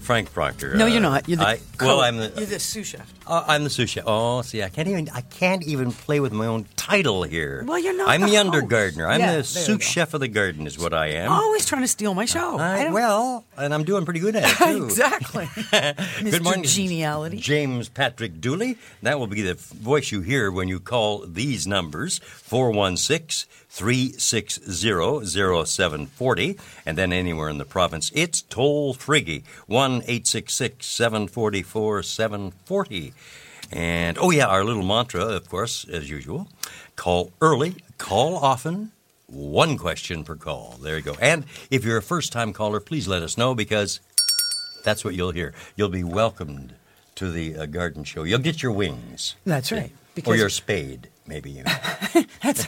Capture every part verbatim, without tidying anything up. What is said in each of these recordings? Frank Proctor. No, uh, you're not. You're the I, co- well, I'm the you're the sous chef. Uh, I'm the sous chef. Oh, see, I can't even I can't even play with my own title here. Well, you're not. I'm the, the under gardener. I'm yeah, the sous chef of the garden, is what I am. Always trying to steal my show. Uh, I, I well, and I'm doing pretty good at it too. Exactly. Good morning, geniality. James Patrick Dooley. That will be the voice you hear when you call these numbers: four one six, three six zero, zero seven four zero, and then anywhere in the province, it's toll free. one eight six six, seven four four, seven four zero. And, oh yeah, our little mantra, of course, as usual. Call early, call often, one question per call. There you go. And if you're a first-time caller, please let us know, because that's what you'll hear. You'll be welcomed to the uh, garden show. You'll get your wings. That's right. Because or your spade, maybe. You know. That's,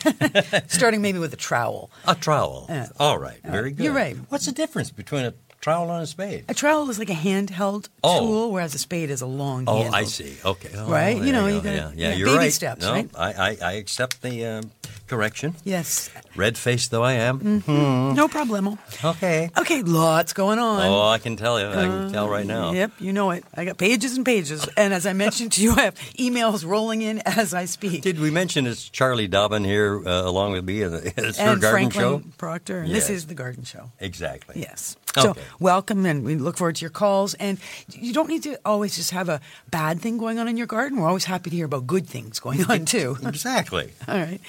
starting maybe with a trowel. A trowel. Uh, All right. Uh, Very good. You're right. What's the difference between a trowel and a spade? A trowel is like a handheld oh. tool, whereas a spade is a long oh, handle. Oh, I see. Okay. Oh, right? You know, you, you got yeah. yeah, yeah, baby right. steps, no, right? I, I, I accept the um, correction. Yes. Red-faced though I am. Mm-hmm. Mm. No problemo. Okay. Okay, lots going on. Oh, I can tell you. I can uh, tell right now. Yep, you know it. I got pages and pages, and as I mentioned to you, I have emails rolling in as I speak. Did we mention it's Charlie Dobbin here uh, along with me? It's and her Garden Franklin Show? And Franklin Proctor. Yes. This is the Garden Show. Exactly. Yes. So okay. Welcome, and we look forward to your calls. And you don't need to always just have a bad thing going on in your garden. We're always happy to hear about good things going on, too. Exactly. All right.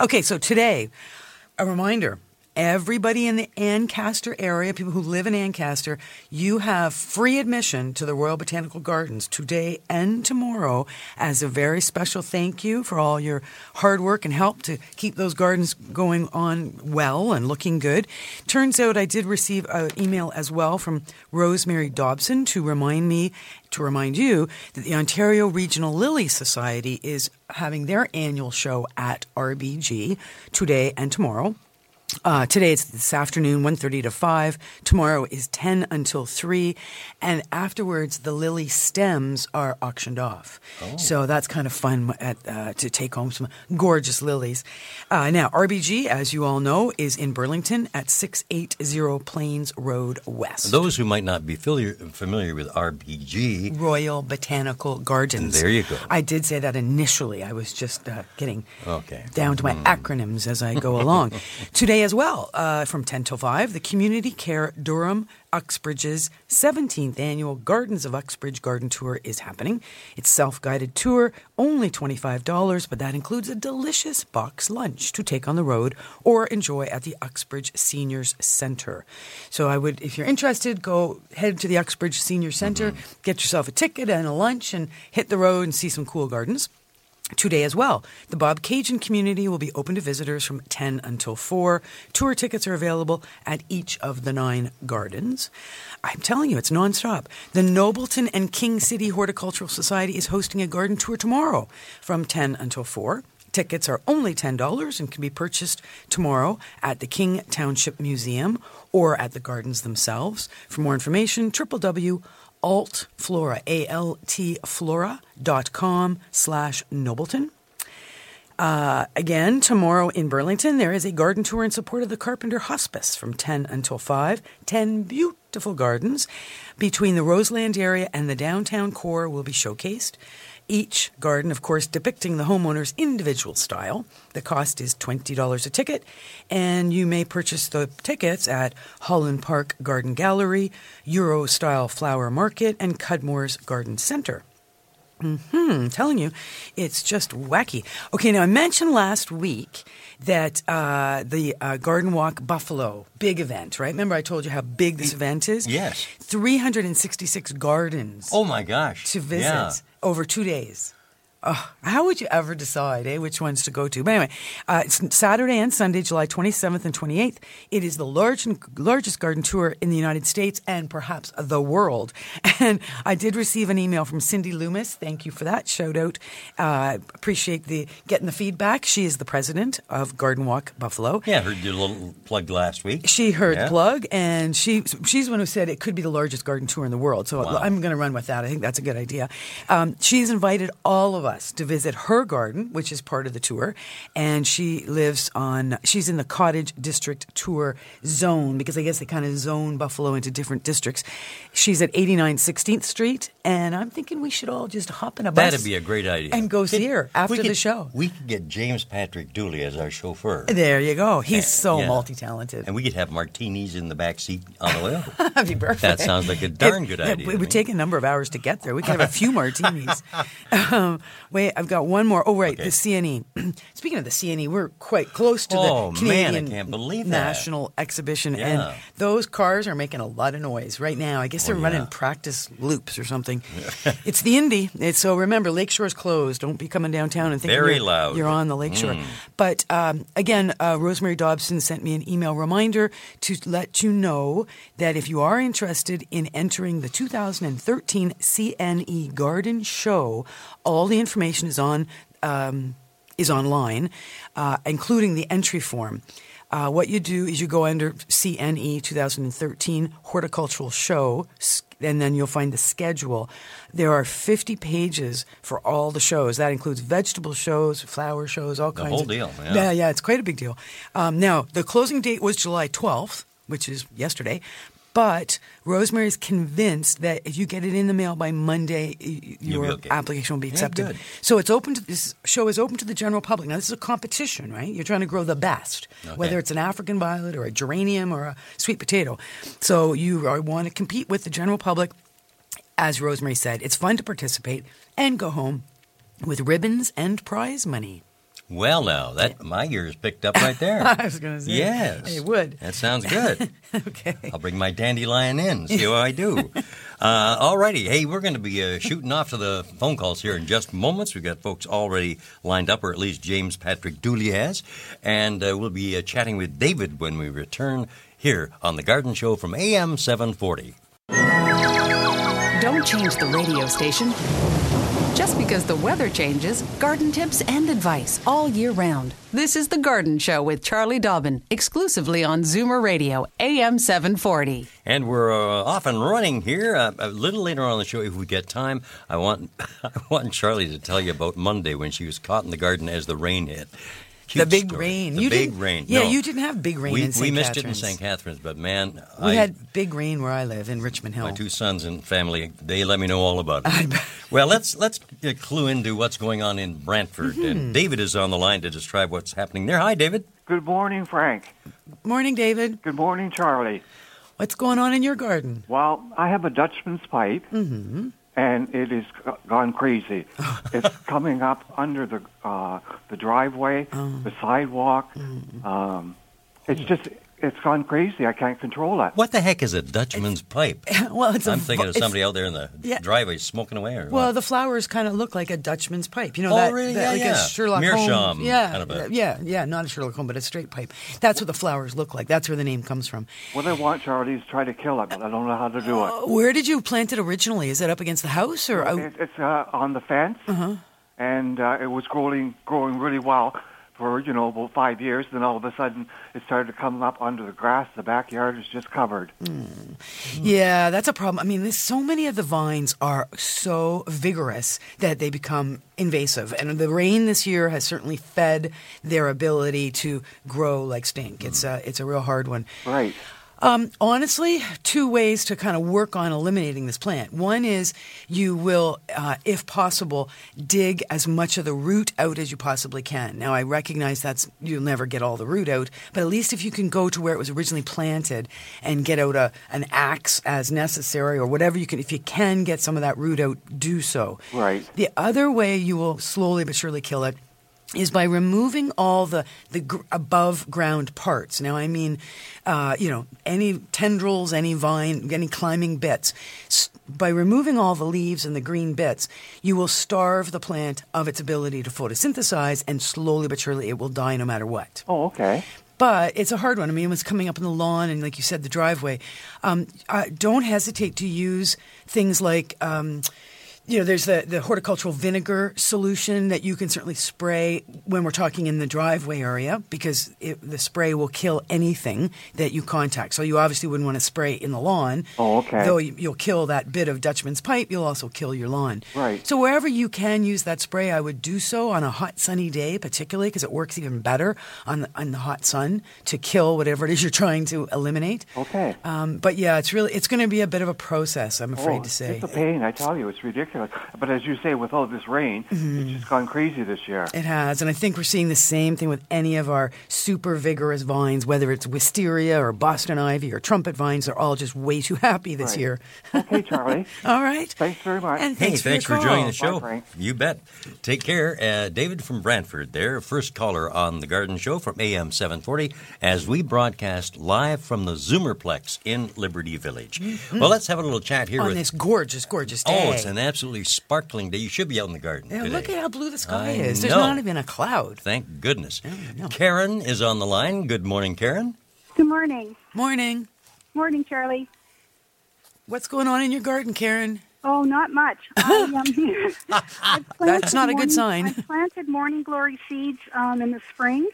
Okay, so today, a reminder, everybody in the Ancaster area, people who live in Ancaster, you have free admission to the Royal Botanical Gardens today and tomorrow as a very special thank you for all your hard work and help to keep those gardens going on well and looking good. Turns out I did receive an email as well from Rosemary Dobson to remind me to remind you that the Ontario Regional Lily Society is having their annual show at R B G today and tomorrow. Uh, today it's this afternoon, one thirty to five. Tomorrow is ten until three. And afterwards, the lily stems are auctioned off. Oh. So that's kind of fun at, uh, to take home some gorgeous lilies. Uh, now, R B G, as you all know, is in Burlington at six eighty Plains Road West. Those who might not be familiar with R B G. Royal Botanical Gardens. There you go. I did say that initially. I was just uh, getting okay. down to my mm. acronyms as I go along. Today as well, uh, from ten till five, the Community Care Durham Uxbridge's seventeenth Annual Gardens of Uxbridge Garden Tour is happening. It's self-guided tour, only twenty-five dollars, but that includes a delicious box lunch to take on the road or enjoy at the Uxbridge Seniors Center. So I would, if you're interested, go head to the Uxbridge Seniors Center, mm-hmm. get yourself a ticket and a lunch and hit the road and see some cool gardens. Today as well, the Bob Cajun community will be open to visitors from ten until four. Tour tickets are available at each of the nine gardens. I'm telling you, it's nonstop. The Nobleton and King City Horticultural Society is hosting a garden tour tomorrow from ten until four. Tickets are only ten dollars and can be purchased tomorrow at the King Township Museum or at the gardens themselves. For more information, www. Alt Flora, A L T Flora.com slash Nobleton. Uh, again, tomorrow in Burlington, there is a garden tour in support of the Carpenter Hospice from ten until five. ten beautiful gardens between the Roseland area and the downtown core will be showcased. Each garden, of course, depicting the homeowner's individual style. The cost is twenty dollars a ticket, and you may purchase the tickets at Holland Park Garden Gallery, Euro-Style Flower Market, and Cudmore's Garden Center. Mm-hmm. I'm telling you, it's just wacky. Okay, now I mentioned last week that uh, the uh, Garden Walk Buffalo, big event, right? Remember I told you how big this event is? Yes. three hundred sixty-six gardens. Oh, my gosh. To visit yeah. over two days. Oh, how would you ever decide, eh, which ones to go to? But anyway, uh, it's Saturday and Sunday, July twenty-seventh and twenty-eighth. It is the large and largest garden tour in the United States and perhaps the world. And I did receive an email from Cindy Loomis. Thank you for that. Shout out. I uh, appreciate the getting the feedback. She is the president of Garden Walk Buffalo. Yeah, I heard your little plug last week. She heard yeah. plug, and she she's the one who said it could be the largest garden tour in the world. So wow. I'm going to run with that. I think that's a good idea. Um, she's invited all of us to visit her garden, which is part of the tour, and she lives on she's in the Cottage District Tour zone, because I guess they kind of zone Buffalo into different districts. She's at eighty-nine sixteenth Street, and I'm thinking we should all just hop in a bus. That'd be a great idea. And go see her after could, the show. We could get James Patrick Dooley as our chauffeur. There you go. He's so yeah. multi-talented. And we could have martinis in the back seat on the way over. That'd be perfect. That sounds like a darn it, good idea. It would I mean. take a number of hours to get there. We could have a few martinis. um, Wait, I've got one more. Oh, right, okay. The C N E. Speaking of the C N E, we're quite close to oh, the Canadian man, National Exhibition, yeah. and those cars are making a lot of noise right now. I guess they're oh, running yeah. practice loops or something. It's the Indy, it's, so remember, Lakeshore's closed. Don't be coming downtown and thinking Very you're, loud. you're on the Lakeshore. Mm. But um, again, uh, Rosemary Dobson sent me an email reminder to let you know that if you are interested in entering the two thousand thirteen C N E Garden Show, all the information is on um, is online, uh, including the entry form. Uh, what you do is you go under C N E twenty thirteen Horticultural Show, and then you'll find the schedule. There are fifty pages for all the shows. That includes vegetable shows, flower shows, all the kinds of... The whole deal. Yeah. yeah, yeah, it's quite a big deal. Um, now, the closing date was July twelfth, which is yesterday. But Rosemary's convinced that if you get it in the mail by Monday, your okay. application will be accepted. Yeah, so it's open to this show is open to the general public. Now, this is a competition, right? You're trying to grow the best, okay. whether it's an African violet or a geranium or a sweet potato. So you are, want to compete with the general public. As Rosemary said, it's fun to participate and go home with ribbons and prize money. Well, now, that my ears picked up right there. I was going to say. Yes. It would. That sounds good. Okay. I'll bring my dandelion in, see how I do. Uh, all righty. Hey, we're going to be uh, shooting off to the phone calls here in just moments. We've got folks already lined up, or at least James Patrick Dooley has. And uh, we'll be uh, chatting with David when we return here on The Garden Show from A M seven forty. Don't change the radio station. Just because the weather changes, garden tips and advice all year round. This is The Garden Show with Charlie Dobbin, exclusively on Zoomer Radio, A M seven forty. And we're uh, off and running here. Uh, a little later on the show, if we get time, I want I want Charlie to tell you about Monday when she was caught in the garden as the rain hit. Cute the big story. rain. The you big rain. Yeah, no, you didn't have big rain we, in Saint Catharines. We missed Catharines. it in Saint Catharines, but man. We I, had big rain where I live in Richmond Hill. My two sons and family, they let me know all about it. Well, let's let's clue into what's going on in Brantford. Mm-hmm. And David is on the line to describe what's happening there. Hi, David. Good morning, Frank. Morning, David. Good morning, Charlie. What's going on in your garden? Well, I have a Dutchman's pipe, mm-hmm. and it has gone crazy. It's coming up under the uh, the driveway, oh. the sidewalk. Mm. Um, it's just, it's gone crazy. I can't control it. What the heck is a Dutchman's it's, pipe? Well, it's I'm a, thinking of somebody out there in the yeah. driveway smoking away. Or well, what? The flowers kind of look like a Dutchman's pipe. You know, oh, that, really? that yeah, like yeah. a Sherlock Meerschaum Holmes. Yeah, kind of a... yeah, yeah, not a Sherlock Holmes, but a straight pipe. That's what the flowers look like. That's where the name comes from. What I want, Charlie, is try to kill it, but I don't know how to do it. Uh, where did you plant it originally? Is it up against the house or? Out... It's, it's uh, on the fence, uh-huh. and uh, it was growing, growing really well. For, you know, about five years, then all of a sudden it started to come up under the grass. The backyard is just covered. Mm. Mm. Yeah, that's a problem. I mean, there's so many of the vines are so vigorous that they become invasive. And the rain this year has certainly fed their ability to grow like stink. Mm. It's, a, it's a real hard one. Right. Um, honestly, two ways to kind of work on eliminating this plant. One is you will, uh, if possible, dig as much of the root out as you possibly can. Now, I recognize that's you'll never get all the root out, but at least if you can go to where it was originally planted and get out a, an axe as necessary or whatever you can, if you can get some of that root out, do so. Right. The other way you will slowly but surely kill it is by removing all the, the gr- above ground parts. Now, I mean, uh, you know, any tendrils, any vine, any climbing bits. S- by removing all the leaves and the green bits, you will starve the plant of its ability to photosynthesize, and slowly but surely it will die no matter what. Oh, okay. But it's a hard one. I mean, it was coming up in the lawn and, like you said, the driveway. Um, uh, don't hesitate to use things like... Um, You know, there's the, the horticultural vinegar solution that you can certainly spray when we're talking in the driveway area, because it, the spray will kill anything that you contact. So you obviously wouldn't want to spray in the lawn. Oh, okay. Though you, you'll kill that bit of Dutchman's pipe, you'll also kill your lawn. Right. So wherever you can use that spray, I would do so on a hot, sunny day, particularly because it works even better on the, on the hot sun to kill whatever it is you're trying to eliminate. Okay. Um, but yeah, it's really it's going to be a bit of a process, I'm afraid oh, to say. It's a pain, I tell you. It's ridiculous. But as you say, with all this rain, mm-hmm. it's just gone crazy this year. It has, and I think we're seeing the same thing with any of our super vigorous vines, whether it's wisteria or Boston ivy or trumpet vines. They're all just way too happy this right. year. Okay, Charlie. All right. Thanks very much. And thanks hey, for thanks for joining the show. Bye, you bet. Take care. Uh, David from Brantford there, first caller on The Garden Show from A M seven forty, as we broadcast live from the Zoomerplex in Liberty Village. Mm-hmm. Well, let's have a little chat here. On with, this gorgeous, gorgeous day. Oh, it's an absolute absolutely sparkling day. You should be out in the garden yeah, today. Look at how blue the sky I is. There's know. not even a cloud. Thank goodness. Karen is on the line. Good morning, Karen. Good morning. Morning. Morning, Charlie. What's going on in your garden, Karen? Oh, not much. I, um, That's not morning, a good sign. I planted morning glory seeds um, in the spring.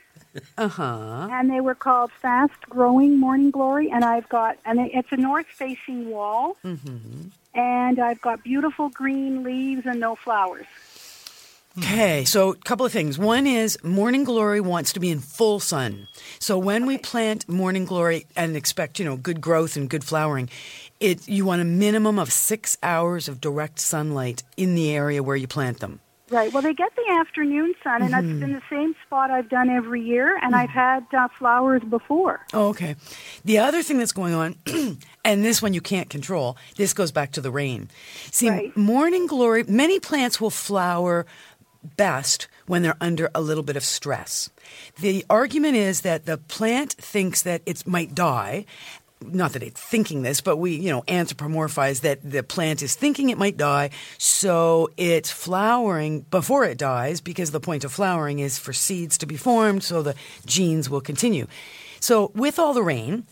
Uh-huh. And they were called fast-growing morning glory. And I've got, and it's a north-facing wall. Mm-hmm. And I've got beautiful green leaves and no flowers. Okay, so a couple of things. One is morning glory wants to be in full sun. So when okay. we plant morning glory and expect, you know, good growth and good flowering, it you want a minimum of six hours of direct sunlight in the area where you plant them. Right. Well, they get the afternoon sun, and mm-hmm. that's been the same spot I've done every year, and mm-hmm. I've had uh, flowers before. Oh, okay. The other thing that's going on, and this one you can't control, this goes back to the rain. See, right. morning glory, many plants will flower best when they're under a little bit of stress. The argument is that the plant thinks that it might die. Not that it's thinking this, but we, you know, anthropomorphize that the plant is thinking it might die, so it's flowering before it dies, because the point of flowering is for seeds to be formed, so the genes will continue. So with all the rain,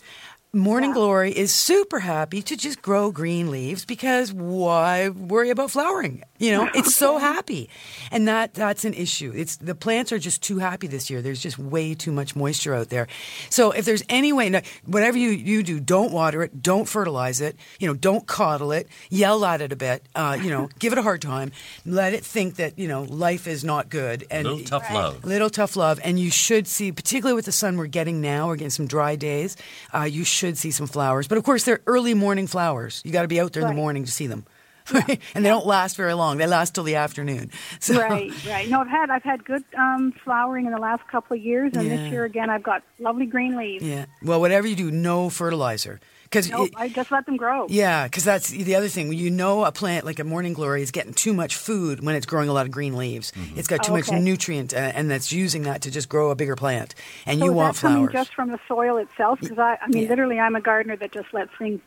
morning yeah. glory is super happy to just grow green leaves, because why worry about flowering? You know, it's so happy. And that that's an issue. It's the plants are just too happy this year. There's just way too much moisture out there. So if there's any way, now, whatever you, you do, don't water it, don't fertilize it, you know, don't coddle it, yell at it a bit, uh, you know, give it a hard time, let it think that, you know, life is not good. And little tough right. love. Little tough love. And you should see, particularly with the sun we're getting now, we're getting some dry days, uh, you should see some flowers. But of course, they're early morning flowers. You got to be out there right. in the morning to see them. Right? And they don't last very long. They last till the afternoon. So. Right, right. No, I've had I've had good um, flowering in the last couple of years, and yeah. this year again, I've got lovely green leaves. Yeah. Well, whatever you do, no fertilizer. No, nope, I just let them grow. Yeah, because that's the other thing. You know, a plant like a morning glory is getting too much food when it's growing a lot of green leaves. Mm-hmm. It's got too oh, okay. much nutrient, uh, and that's using that to just grow a bigger plant. And so you want flowers. So that's coming just from the soil itself? Because I, I mean, yeah. literally, I'm a gardener that just lets things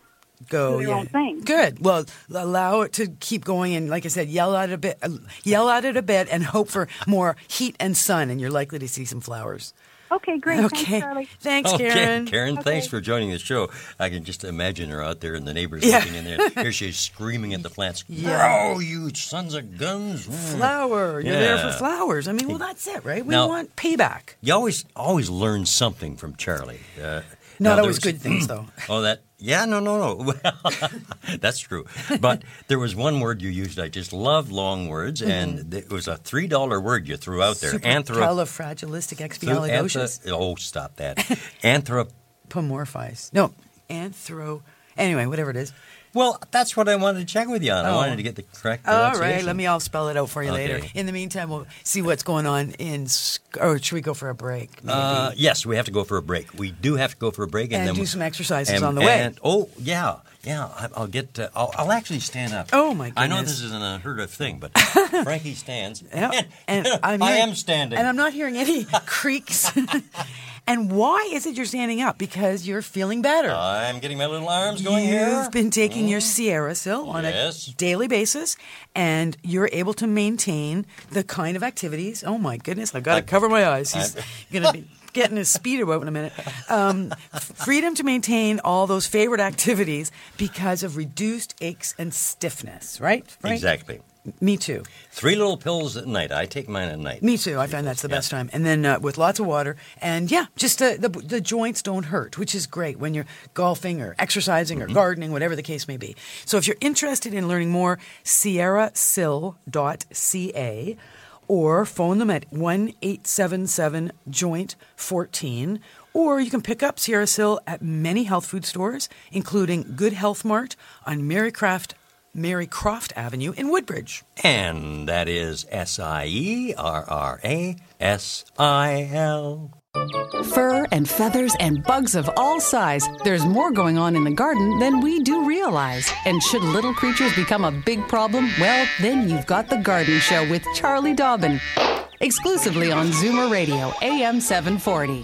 go. Do their yeah. own thing. Good. Well, allow it to keep going, and like I said, yell at it a bit, uh, yell at it a bit, and hope for more heat and sun, and you're likely to see some flowers. Okay, great. Okay. Thanks, Charlie. Thanks, Karen. Okay, Karen, okay. thanks for joining the show. I can just imagine her out there and the neighbors yeah. living in there. Here she is screaming at the plants, yeah. oh, you sons of guns. Flower. You're yeah. there for flowers. I mean, well, that's it, right? We now, want payback. You always always learn something from Charlie. Uh, Not always good things, though. Oh, that. Yeah, no, no, no. Well, that's true. But there was one word you used. I just love long words, and mm-hmm. it was a three dollar word you threw out there. Supercalifragilisticexpialidocious. Anthro- oh, stop that. Anthropomorphize. No. anthro... Anyway, whatever it is. Well, that's what I wanted to check with you on. Oh. I wanted to get the correct pronunciation. All right, let me I'll spell it out for you okay. later. In the meantime, we'll see what's going on in – or should we go for a break? Uh, yes, we have to go for a break. We do have to go for a break. And, and then do some exercises and, on the and, way. And, oh, yeah, yeah. I'll get uh, – I'll, I'll actually stand up. Oh, my goodness. I know this is an unheard of thing, but Frankie stands. Yep. And I'm hearing, I am standing. And I'm not hearing any creaks. And why is it you're standing up? Because you're feeling better. I'm getting my little arms going You've here. You've been taking mm. your Sierra Sil on yes. a daily basis, and you're able to maintain the kind of activities. Oh, my goodness. I've got to cover my eyes. He's going to be getting his speedo out in a minute. Um, freedom to maintain all those favorite activities because of reduced aches and stiffness, right? right? Exactly. Me too. Three little pills at night. I take mine at night. Me too. I find that's the yeah. best time. And then uh, with lots of water. And, yeah, just uh, the the joints don't hurt, which is great when you're golfing or exercising mm-hmm. or gardening, whatever the case may be. So if you're interested in learning more, sierra sil dot c a or phone them at one eight seven seven joint one four. Or you can pick up Sierra Sil at many health food stores, including Good Health Mart on Marycraft Mary Croft Avenue in Woodbridge. And that is S I E R R A S I L. Fur and feathers and bugs of all size. There's more going on in the garden than we do realize. And should little creatures become a big problem, well, then you've got The Garden Show with Charlie Dobbin. Exclusively on Zoomer Radio, A M seven forty.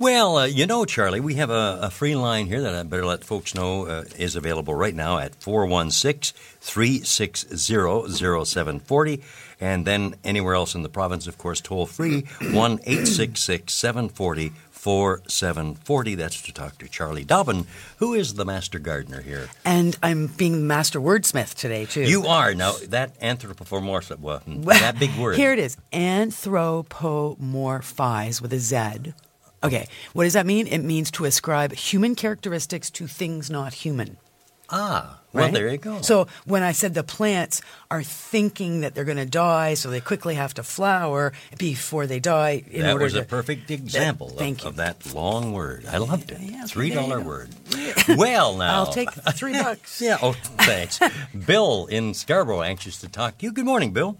Well, uh, you know, Charlie, we have a, a free line here that I better let folks know uh, is available right now at four one six, three six zero, zero seven four zero. And then anywhere else in the province, of course, toll-free, one eight six six, seven four zero, four seven four zero. That's to talk to Charlie Dobbin, who is the master gardener here. And I'm being master wordsmith today, too. You are. Now, that anthropomorphic, well, that big word. Here it is. Anthropomorphize with a Z. Okay, what does that mean? It means to ascribe human characteristics to things not human. Ah, well, right? There you go. So when I said the plants are thinking that they're going to die, so they quickly have to flower before they die. In that order was to, a perfect example that, of, of that long word. I loved it. Yeah, okay, three dollars word. Well, now. I'll take three bucks. Yeah, oh, thanks. Bill in Scarborough, anxious to talk to you. Good morning, Bill.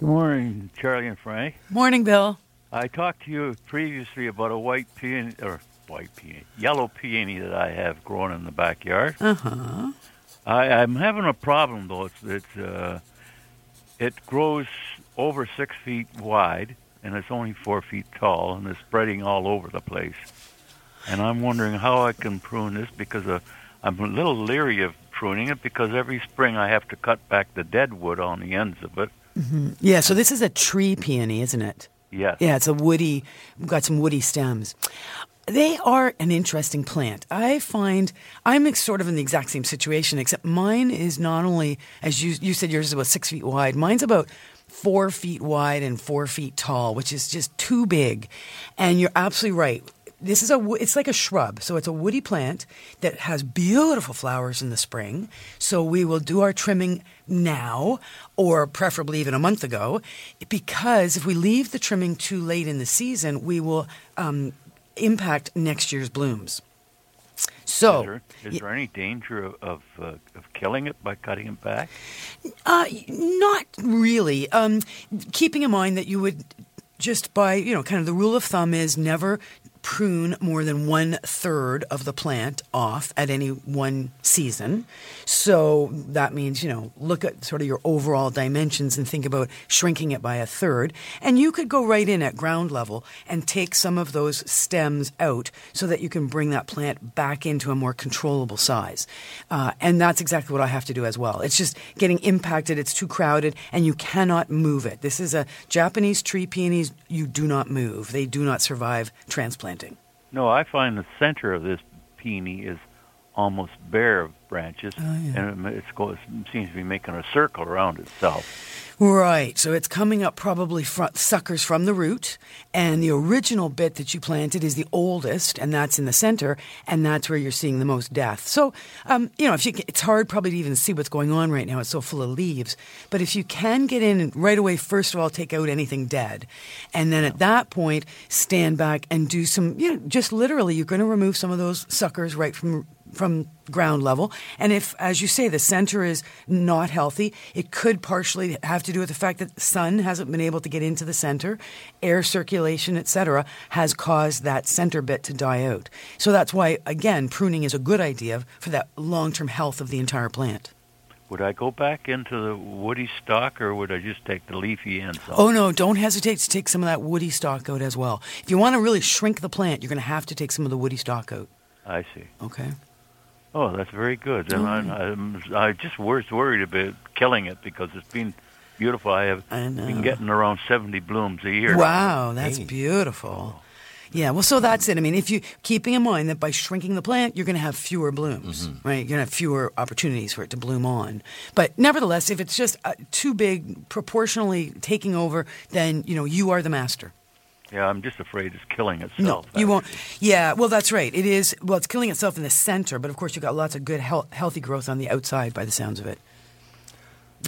Good morning, Charlie and Frank. Morning, Bill. I talked to you previously about a white peony, or white peony, yellow peony that I have grown in the backyard. Uh-huh. I, I'm having a problem, though. It's, it's uh, it grows over six feet wide, and it's only four feet tall, and it's spreading all over the place. And I'm wondering how I can prune this, because uh, I'm a little leery of pruning it, because every spring I have to cut back the dead wood on the ends of it. Mm-hmm. Yeah, so this is a tree peony, isn't it? Yeah. Yeah, it's a woody, got some woody stems. They are an interesting plant. I find I'm sort of in the exact same situation, except mine is not only, as you you said, yours is about six feet wide. Mine's about four feet wide and four feet tall, which is just too big. And you're absolutely right. This is a, it's like a shrub. So it's a woody plant that has beautiful flowers in the spring. So we will do our trimming now, or preferably even a month ago, because if we leave the trimming too late in the season, we will um, impact next year's blooms. So, is there, is there any danger of of, uh, of killing it by cutting it back? Uh, not really. Um, keeping in mind that you would just by, you know, kind of the rule of thumb is never prune more than one third of the plant off at any one season. So that means, you know, look at sort of your overall dimensions and think about shrinking it by a third. And you could go right in at ground level and take some of those stems out so that you can bring that plant back into a more controllable size. Uh, and that's exactly what I have to do as well. It's just getting impacted. It's too crowded and you cannot move it. This is a Japanese tree peonies. You do not move. They do not survive transplant. No, I find the center of this peony is almost bare of branches, oh, yeah. and it's go, it seems to be making a circle around itself. Right, so it's coming up probably fr- suckers from the root, and the original bit that you planted is the oldest, and that's in the center, and that's where you're seeing the most death. So, um, you know, if you can, it's hard probably to even see what's going on right now. It's so full of leaves. But if you can get in and right away, first of all, take out anything dead, and then at that point, stand back and do some, you know, just literally, you're going to remove some of those suckers right from from ground level. And if, as you say, the center is not healthy, it could partially have to do with the fact that the sun hasn't been able to get into the center. Air circulation, et cetera, has caused that center bit to die out. So that's why, again, pruning is a good idea for that long-term health of the entire plant. Would I go back into the woody stock, or would I just take the leafy ends off? Oh, no, don't hesitate to take some of that woody stock out as well. If you want to really shrink the plant, you're going to have to take some of the woody stock out. I see. Okay. Oh, that's very good. And mm-hmm. I'm, I'm, I just was worried about killing it because it's been beautiful. I have I been getting around seventy blooms a year. Wow, that's hey. beautiful. Yeah, well, so that's it. I mean, if you keeping in mind that by shrinking the plant, you're going to have fewer blooms, mm-hmm. right? You're going to have fewer opportunities for it to bloom on. But nevertheless, if it's just uh, too big, proportionally taking over, then, you know, you are the master. Yeah, I'm just afraid it's killing itself. No, you won't. Yeah, well, that's right. It is. Well, it's killing itself in the center, but of course you've got lots of good, health, healthy growth on the outside by the sounds of it.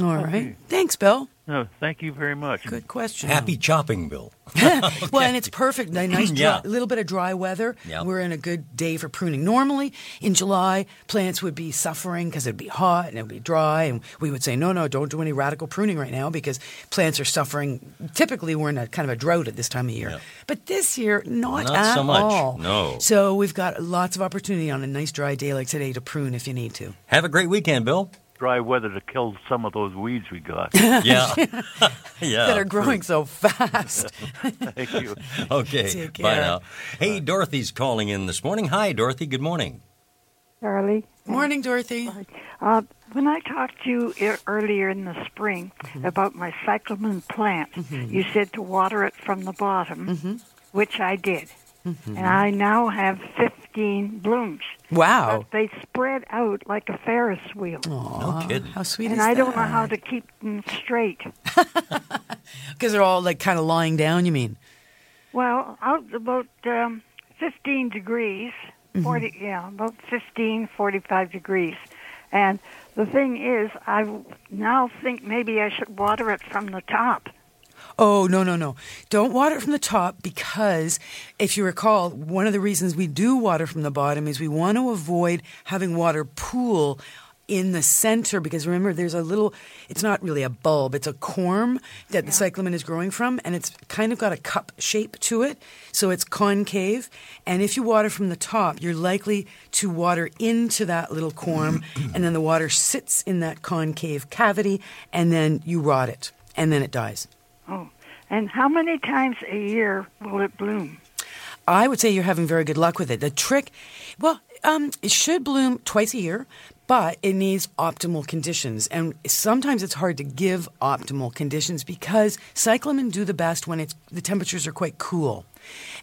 All okay. right. Thanks, Bill. No, thank you very much. Good question. Happy chopping, Bill. Well, and it's perfect. A nice yeah. dry, little bit of dry weather. Yep. We're in a good day for pruning. Normally, in July, plants would be suffering because it would be hot and it would be dry. And we would say, no, no, don't do any radical pruning right now because plants are suffering. Typically, we're in a kind of a drought at this time of year. Yep. But this year, not, not at so much. all. No. So we've got lots of opportunity on a nice dry day like today to prune if you need to. Have a great weekend, Bill. Dry weather to kill some of those weeds we got. Yeah. yeah. That are growing so fast. Thank you. Okay. Bye now. Hey, Dorothy's calling in this morning. Hi, Dorothy. Good morning. Charlie. Morning, Dorothy. Uh, when I talked to you earlier in the spring mm-hmm. about my cyclamen plant, mm-hmm. you said to water it from the bottom, mm-hmm. which I did. Mm-hmm. And I now have fifteen blooms. Wow. But they spread out like a Ferris wheel. Aww, no kidding. How sweet and is that? And I don't know how to keep them straight. Because they're all like kind of lying down, you mean? Well, out about um, fifteen degrees, mm-hmm. forty, yeah, about fifteen, forty-five degrees. And the thing is, I now think maybe I should water it from the top. Oh, no, no, no. Don't water it from the top because, if you recall, one of the reasons we do water from the bottom is we want to avoid having water pool in the center because, remember, there's a little – it's not really a bulb. It's a corm that yeah. the cyclamen is growing from, and it's kind of got a cup shape to it, so it's concave. And if you water from the top, you're likely to water into that little corm, and then the water sits in that concave cavity, and then you rot it, and then it dies. Oh, and how many times a year will it bloom? I would say you're having very good luck with it. The trick, well, um, it should bloom twice a year, but it needs optimal conditions. And sometimes it's hard to give optimal conditions because cyclamen do the best when it's the temperatures are quite cool.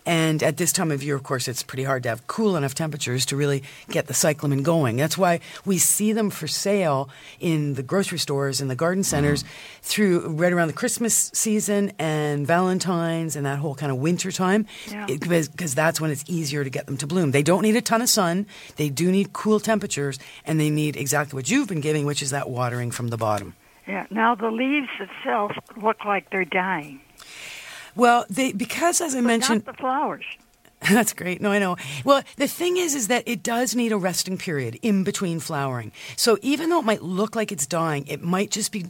And at this time of year, of course, it's pretty hard to have cool enough temperatures to really get the cyclamen going. That's why we see them for sale in the grocery stores and the garden centers mm-hmm. through right around the Christmas season and Valentine's and that whole kind of winter time because yeah. that's when it's easier to get them to bloom. They don't need a ton of sun. They do need cool temperatures, and they need exactly what you've been giving, which is that watering from the bottom. Yeah. Now, the leaves itself look like they're dying. Well, they because as I but mentioned, not the flowers. That's great. No, I know. Well, the thing is, is that it does need a resting period in between flowering. So even though it might look like it's dying, it might just be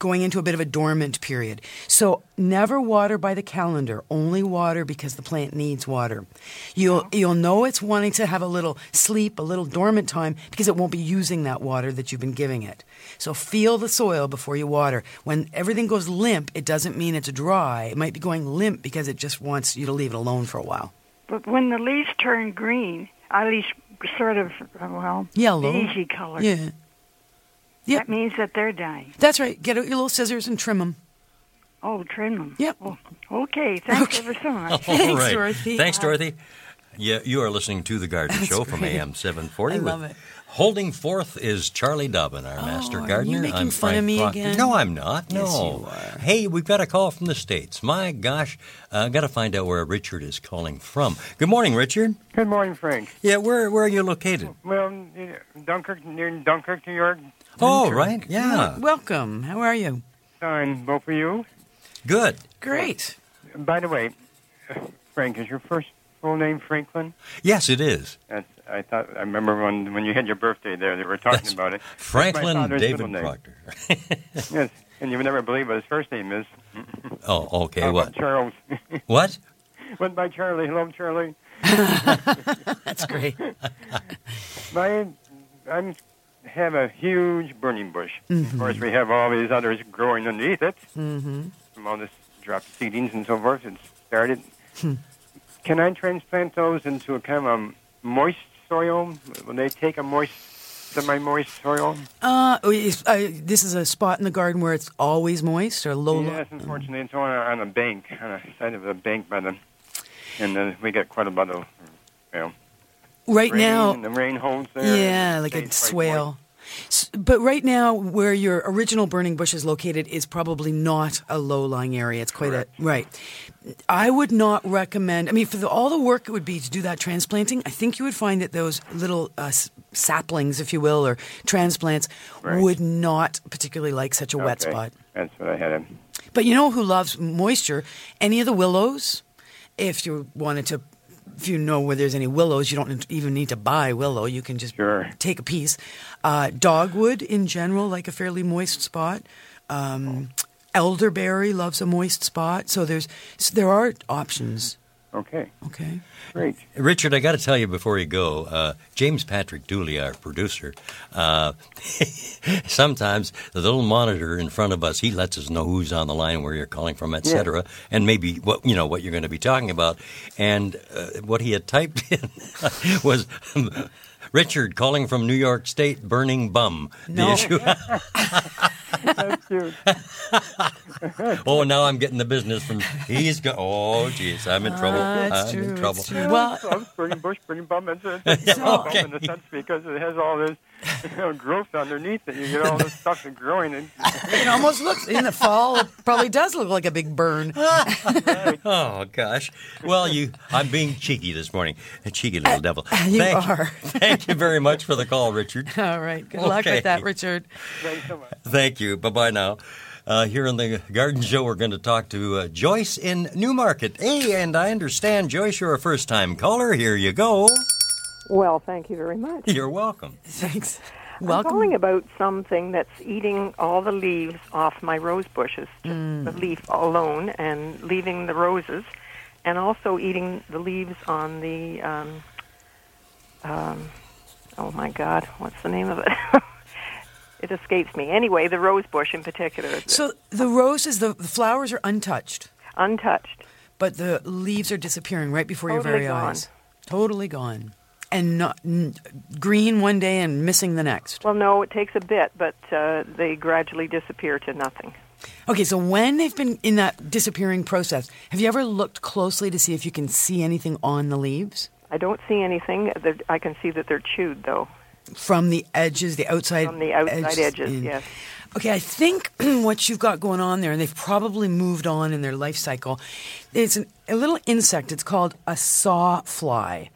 going into a bit of a dormant period. So never water by the calendar. Only water because the plant needs water. You'll you'll know it's wanting to have a little sleep, a little dormant time because it won't be using that water that you've been giving it. So feel the soil before you water. When everything goes limp, it doesn't mean it's dry. It might be going limp because it just wants you to leave it alone for a while. But when the leaves turn green, at least sort of, well, yellow, beigey color. Yeah. Yep. That means that they're dying. That's right. Get out your little scissors and trim them. Oh, trim them. Yep. Oh, okay. Thanks okay. ever so much. Thanks, right. Dorothy. Thanks, Dorothy. Yeah, you are listening to The Garden That's Show great. from A M seven forty. I love it. Holding forth is Charlie Dobbin, our oh, master gardener. Are you making I'm fun Frank of me Proctor. again? No, I'm not. No. Yes, you are. Hey, we've got a call from the States. My gosh, I've uh, got to find out where Richard is calling from. Good morning, Richard. Good morning, Frank. Yeah, where where are you located? Well, Dunkirk, near Dunkirk, New York. Oh, Dunkirk. right. Yeah. Welcome. How are you? Fine. Both of you? Good. Great. By the way, Frank, is your first full name Franklin? Yes, it is. That's, I thought I remember when when you had your birthday there, they were talking That's about it. Franklin David Proctor. Yes, and you would never believe what his first name is. Oh, okay. What? About Charles. What? Went by Charlie. Hello, Charlie. That's great. My, I'm have a huge burning bush. Mm-hmm. Of course, we have all these others growing underneath it. Mm-hmm. From all this drop seedings and so forth. It started. Hmm. Can I transplant those into a kind of a moist soil? Will they take a moist, semi-moist soil? Uh, if, uh, this is a spot in the garden where it's always moist or low. Yes, lo- unfortunately, it's on a, on a bank, on a side of a bank by the, and uh, we get quite a lot of, you know, right rain, now, and the rain holds there. Yeah, like a swale. But right now, where your original burning bush is located is probably not a low-lying area. It's quite Correct. a... Right. I would not recommend... I mean, for the, all the work it would be to do that transplanting, I think you would find that those little uh, saplings, if you will, or transplants right. would not particularly like such a okay. wet spot. That's what I had in. But you know who loves moisture? Any of the willows, if you wanted to... If you know where there's any willows, you don't even need to buy willow. You can just sure. take a piece. Uh, dogwood in general, like a fairly moist spot. Um, oh. Elderberry loves a moist spot. So there's so there are options. Okay. Okay. Great. Richard, I got to tell you before you go, uh, James Patrick Dooley, our producer, uh, sometimes the little monitor in front of us, he lets us know who's on the line, where you're calling from, et cetera, yeah. and maybe what you know what you're going to be talking about. And uh, what he had typed in was um, Richard calling from New York State, burning bum. No. The issue. That's cute. Oh, now I'm getting the business from. He's go. Oh, geez, I'm in trouble. Uh, that's I'm true, in trouble. True. Well, I'm burning bush, burning bum. It's a bum in the sense because it has all this you know, growth underneath it. You get all this stuff growing. And it almost looks in the fall. It probably does look like a big burn. Right. Oh gosh. Well, you. I'm being cheeky this morning. A cheeky little uh, devil. You thank, are. Thank you very much for the call, Richard. All right. Good okay. luck with that, Richard. Thanks so much. Thank you. Bye-bye now. Uh, here on the Garden Show, we're going to talk to uh, Joyce in Newmarket. Hey, and I understand, Joyce, you're a first-time caller. Here you go. Well, thank you very much. You're welcome. Thanks. Welcome. I'm calling about something that's eating all the leaves off my rose bushes, just mm. the leaf alone and leaving the roses, and also eating the leaves on the, um, um, oh, my God, what's the name of it? It escapes me. Anyway, the rose bush in particular. So the roses, the, the flowers are untouched. Untouched. But the leaves are disappearing right before totally your very gone. eyes. Totally gone. And not, n- green one day and missing the next. Well, no, it takes a bit, but uh, they gradually disappear to nothing. Okay, so when they've been in that disappearing process, have you ever looked closely to see if you can see anything on the leaves? I don't see anything. I can see that they're chewed, though. From the edges, the outside edges. From the outside edges, edges yes. Okay, I think what you've got going on there, and they've probably moved on in their life cycle, it's an, a little insect. It's called a sawfly.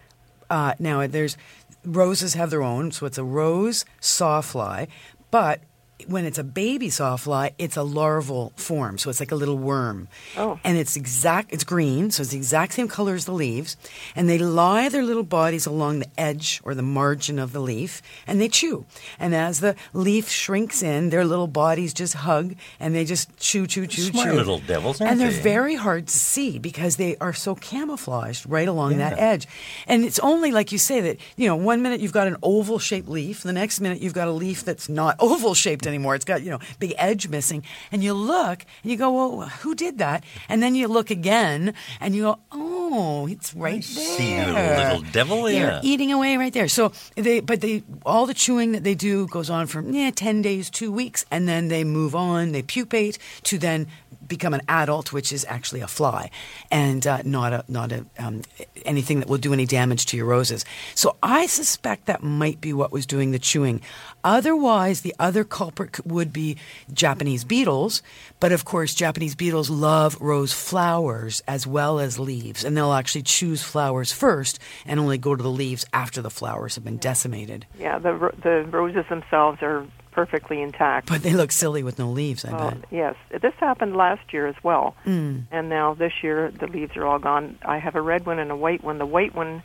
Uh, now, there's roses have their own, so it's a rose sawfly. But when it's a baby sawfly, it's a larval form, so it's like a little worm. Oh. And it's exact. It's green, so it's the exact same color as the leaves. And they lie their little bodies along the edge or the margin of the leaf, and they chew. And as the leaf shrinks in, their little bodies just hug, and they just chew, chew, chew, Smart chew. Smart little devils, aren't they? And they're very hard to see because they are so camouflaged right along yeah. that edge. And it's only, like you say, that, you know, one minute you've got an oval-shaped leaf, the next minute you've got a leaf that's not oval-shaped anymore. Anymore. It's got, you know, big edge missing. And you look and you go, well, who did that? And then you look again and you go, oh, it's right I there. See you, little devil. They're yeah. eating away right there. So they, but they, all the chewing that they do goes on for yeah, ten days, two weeks, and then they move on. They pupate to then become an adult, which is actually a fly and uh, not a, not a, um, anything that will do any damage to your roses. So I suspect that might be what was doing the chewing. Otherwise, the other culprit would be Japanese beetles. But of course, Japanese beetles love rose flowers as well as leaves. And they'll actually choose flowers first and only go to the leaves after the flowers have been decimated. Yeah, the, the roses themselves are perfectly intact. But they look silly with no leaves, I uh, bet. Yes. This happened last year as well. Mm. And now this year the leaves are all gone. I have a red one and a white one. The white one,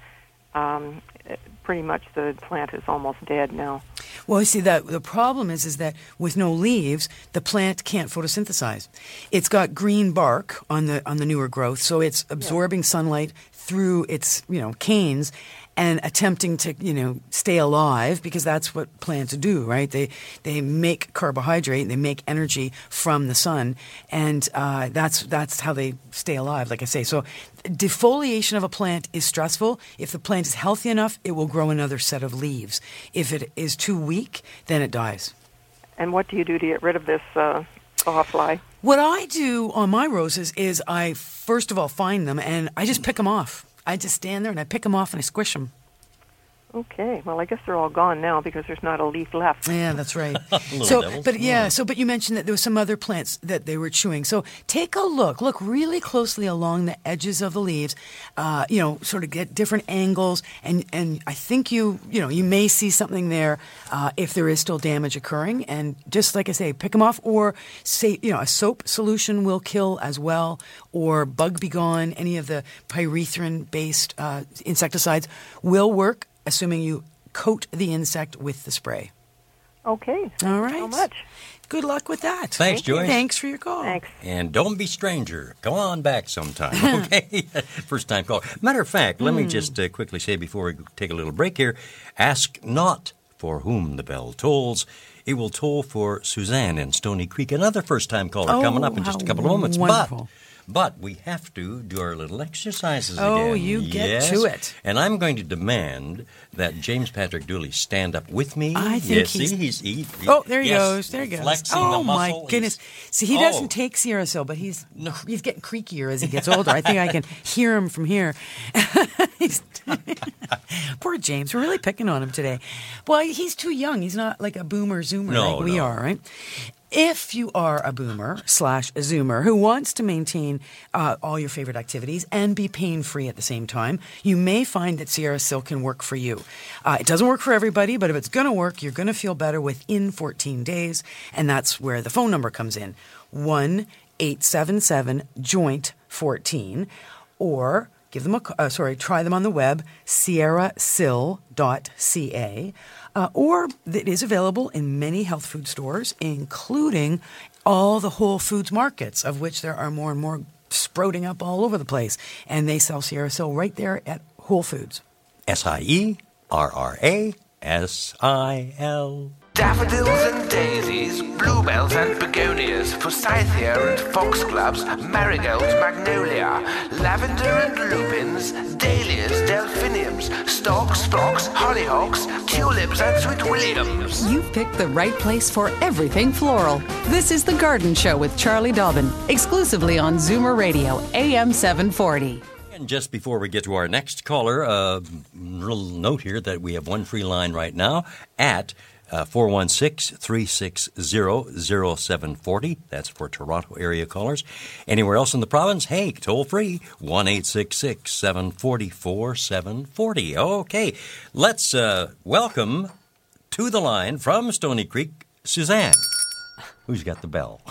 um, pretty much the plant is almost dead now. Well, you see, that the problem is is that with no leaves, the plant can't photosynthesize. It's got green bark on the on the newer growth, so it's absorbing yeah. sunlight through its, you know, canes and attempting to, you know, stay alive, because that's what plants do, right? They they make carbohydrate, they make energy from the sun, and uh, that's that's how they stay alive, like I say. So defoliation of a plant is stressful. If the plant is healthy enough, it will grow another set of leaves. If it is too weak, then it dies. And what do you do to get rid of this uh, sawfly? What I do on my roses is I, first of all, find them, and I just pick them off. I just stand there and I pick them off and I squish them. Okay. Well, I guess they're all gone now because there's not a leaf left. Yeah, that's right. so, devils. but yeah, yeah. So, but you mentioned that there were some other plants that they were chewing. So, take a look. Look really closely along the edges of the leaves. Uh, you know, sort of get different angles, and, and I think you you know you may see something there uh, if there is still damage occurring. And just like I say, pick them off, or say you know a soap solution will kill as well, or Bug Be Gone. Any of the pyrethrin based uh, insecticides will work, assuming you coat the insect with the spray. Okay. All right. Thank you so much. Good luck with that. Thanks, Thank Joyce. Thanks for your call. Thanks. And don't be stranger. Come on back sometime, okay? First time call. Matter of fact, let mm. me just uh, quickly say before we take a little break here, ask not for whom the bell tolls. It will toll for Suzanne in Stony Creek, another first-time caller oh, coming up in just a couple of moments. Wonderful. But But we have to do our little exercises oh, again. Oh, you get yes. to it. And I'm going to demand that James Patrick Dooley stand up with me. I think yes, he's... See, he's he, he, oh, there he yes, goes. There he goes. Flexing oh, the muscle. Oh, my goodness. See, he oh. doesn't take Sierra Sil, but he's no. he's getting creakier as he gets older. I think I can hear him from here. Poor James. We're really picking on him today. Well, he's too young. He's not like a boomer zoomer no, like no. we are, right? If you are a boomer slash a zoomer who wants to maintain uh, all your favorite activities and be pain-free at the same time, you may find that Sierra Sil can work for you. Uh, it doesn't work for everybody, but if it's going to work, you're going to feel better within fourteen days, and that's where the phone number comes in, one eight seven seven joint fourteen, or give them a uh, sorry, try them on the web, sierra sil dot c a. Uh, or it is available in many health food stores, including all the Whole Foods markets, of which there are more and more sprouting up all over the place. And they sell Sierra Sil right there at Whole Foods. S I E R R A S I L. Daffodils and daisies, bluebells and begonias, forsythia and foxgloves, marigolds, magnolia, lavender and lupins, dahlias, delphiniums, stalks, phlox, hollyhocks, tulips and sweet williams. You've picked the right place for everything floral. This is The Garden Show with Charlie Dobbin, exclusively on Zoomer Radio, A M seven forty. And just before we get to our next caller, a uh, little note here that we have one free line right now at Uh, four one six, three six zero, zero seven four zero. That's for Toronto area callers. Anywhere else in the province, hey, toll free, one eight six six, seven four four, seven four zero. Okay, let's uh, welcome to the line from Stony Creek, Suzanne, who's got the bell.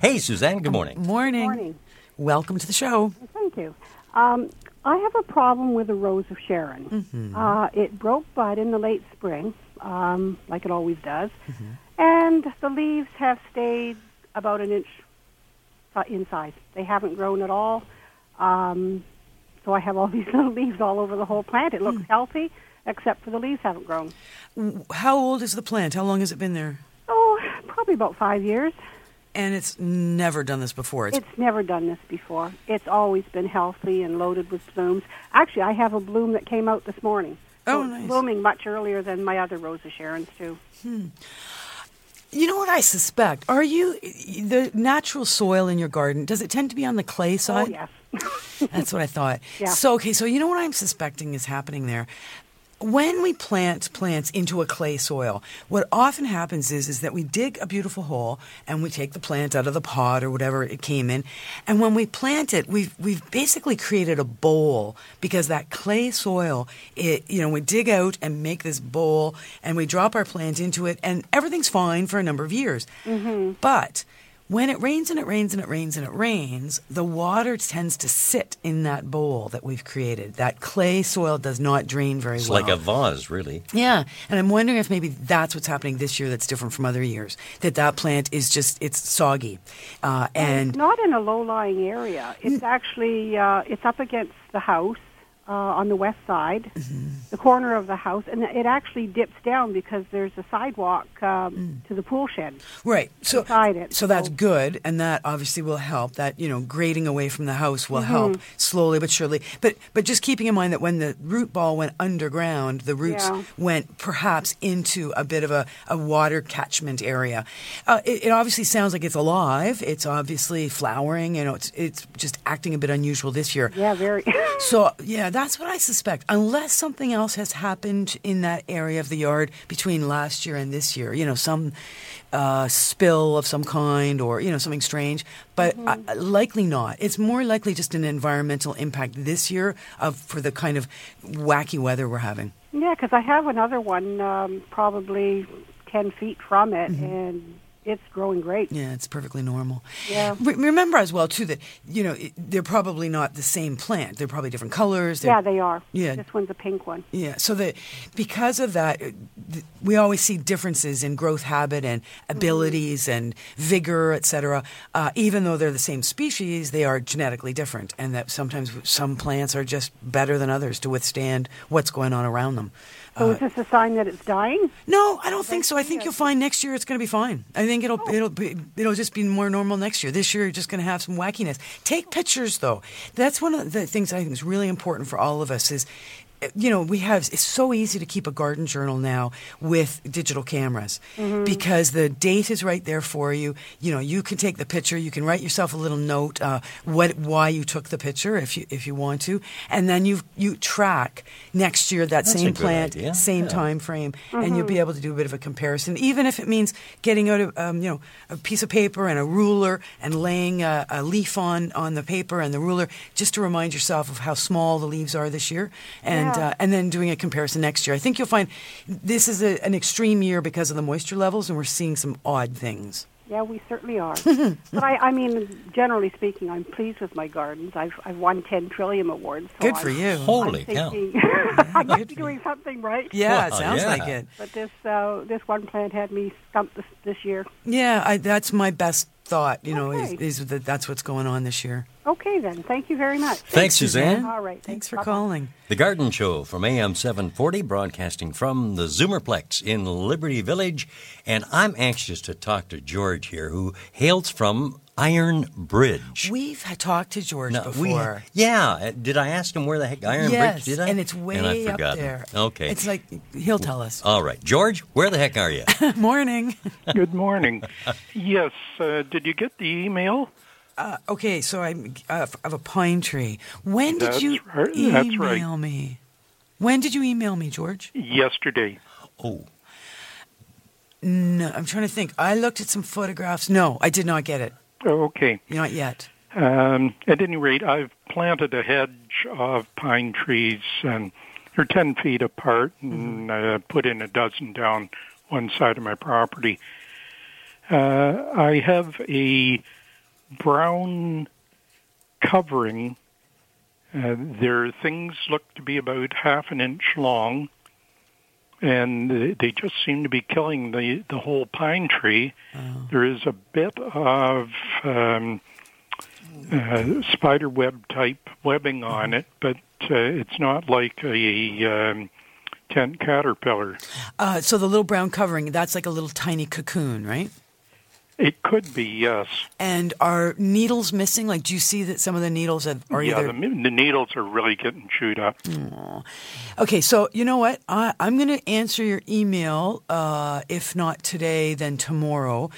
Hey, Suzanne, good morning. Good morning. morning. Welcome to the show. Thank you. Um, I have a problem with the Rose of Sharon. Mm-hmm. Uh, it broke bud in the late spring. Um, like it always does. Mm-hmm. And the leaves have stayed about an inch in size. They haven't grown at all. Um, so I have all these little leaves all over the whole plant. It looks mm. healthy, except for the leaves haven't grown. How old is the plant? How long has it been there? Oh, probably about five years. And it's never done this before? It's, it's never done this before. It's always been healthy and loaded with blooms. Actually, I have a bloom that came out this morning. Oh, nice. Blooming much earlier than my other Rose of Sharon's, too. Hmm. You know what I suspect? Are you, the natural soil in your garden, does it tend to be on the clay side? Oh, yes. That's what I thought. Yeah. So, okay, so you know what I'm suspecting is happening there? When we plant plants into a clay soil, what often happens is, is that we dig a beautiful hole and we take the plant out of the pot or whatever it came in. And when we plant it, we've, we've basically created a bowl because that clay soil, it, you know, we dig out and make this bowl and we drop our plant into it and everything's fine for a number of years. Mm-hmm. But when it rains and it rains and it rains and it rains, the water tends to sit in that bowl that we've created. That clay soil does not drain very well. It's like a vase, really. Yeah. And I'm wondering if maybe that's what's happening this year that's different from other years, that that plant is just, it's soggy. Uh, and it's not in a low-lying area. It's actually, uh, it's up against the house uh, on the west side, mm-hmm. the corner of the house. And it actually dips down because there's a sidewalk um, mm. to the pool shed. Right. So, it. so that's good, and that obviously will help. That, you know, grading away from the house will mm-hmm. help slowly but surely. But but just keeping in mind that when the root ball went underground, the roots yeah. went perhaps into a bit of a, a water catchment area. Uh, it, it obviously sounds like it's alive. It's obviously flowering. You know, it's, it's just acting a bit unusual this year. Yeah, very. So, yeah, that's what I suspect. Unless something else has happened in that area of the yard between last year and this year. You know, some uh, spill of some kind or, you know, something strange. But mm-hmm. uh, likely not. It's more likely just an environmental impact this year of for the kind of wacky weather we're having. Yeah, because I have another one um, probably ten feet from it mm-hmm. and it's growing great. Yeah, it's perfectly normal. Yeah. Re- remember as well, too, that, you know, it, they're probably not the same plant. They're probably different colors. They're, yeah, they are. Yeah. This one's a pink one. Yeah. So that because of that, th- we always see differences in growth habit and abilities mm-hmm. and vigor, et cetera. Uh, even though they're the same species, they are genetically different, and that sometimes some plants are just better than others to withstand what's going on around them. So is this a sign that it's dying? No, I don't think so. I think you'll find next year it's going to be fine. I think it'll oh. it'll be, it'll just be more normal next year. This year you're just going to have some wackiness. Take pictures though. That's one of the things I think is really important for all of us is, you know, we have, it's so easy to keep a garden journal now with digital cameras mm-hmm. because the date is right there for you. You know, you can take the picture, you can write yourself a little note, uh, what, why you took the picture if you, if you want to. And then you, you track next year that That's same plant, idea. same yeah. time frame, mm-hmm. and you'll be able to do a bit of a comparison, even if it means getting out a, um, you know, a piece of paper and a ruler and laying a, a leaf on, on the paper and the ruler just to remind yourself of how small the leaves are this year. And, yeah. And, uh, and then doing a comparison next year. I think you'll find this is a, an extreme year because of the moisture levels, and we're seeing some odd things. Yeah, we certainly are. But I, I mean, generally speaking, I'm pleased with my gardens. I've I've won ten Trillium Awards. So good for I'm, you. Holy cow. I must be doing something right. Yeah, it sounds oh, yeah. like it. But this uh, this one plant had me stumped this, this year. Yeah, I, that's my best thought, you know, okay. is, is that that's what's going on this year. Okay, then. Thank you very much. Thanks, Thanks Suzanne. Suzanne. All right. Thanks, thanks for calling. The Garden Show from A M seven forty, broadcasting from the Zoomerplex in Liberty Village. And I'm anxious to talk to George here, who hails from Iron Bridge. We've talked to George no, before. We ha- yeah. Did I ask him where the heck Iron yes, Bridge? Did I? And it's way and I forgot up there. Him. Okay. It's like, he'll tell us. All right. George, where the heck are you? Morning. Good morning. Yes. Uh, did you get the email? Uh, okay. So I'm uh, of a pine tree. When did that's you right. email that's right. me? When did you email me, George? Yesterday. Oh. No, I'm trying to think. I looked at some photographs. No, I did not get it. Okay. Not yet. Um, at any rate, I've planted a hedge of pine trees, and they're ten feet apart, and mm-hmm. uh, put in a dozen down one side of my property. Uh, I have a brown covering. Uh, their things look to be about half an inch long, and they just seem to be killing the, the whole pine tree. Oh. There is a bit of um, uh, spider web type webbing on it, but uh, it's not like a um, tent caterpillar. Uh, so the little brown covering, that's like a little tiny cocoon, right? It could be, yes. And are needles missing? Like, do you see that some of the needles are, are yeah, either... Yeah, the, the needles are really getting chewed up. Aww. Okay, so you know what? I, I'm going to answer your email, uh, if not today, then tomorrow.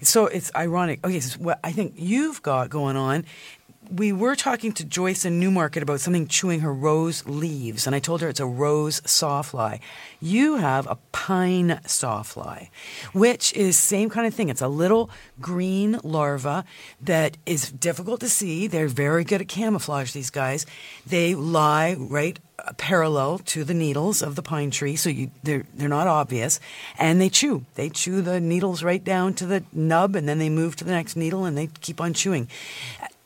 So it's ironic. Okay, so what I think you've got going on we were talking to Joyce in Newmarket about something chewing her rose leaves, and I told her it's a rose sawfly. You have a pine sawfly, which is same kind of thing. It's a little green larva that is difficult to see. They're very good at camouflage, these guys. They lie right parallel to the needles of the pine tree, so you, they're, they're not obvious, and they chew. They chew the needles right down to the nub, and then they move to the next needle, and they keep on chewing.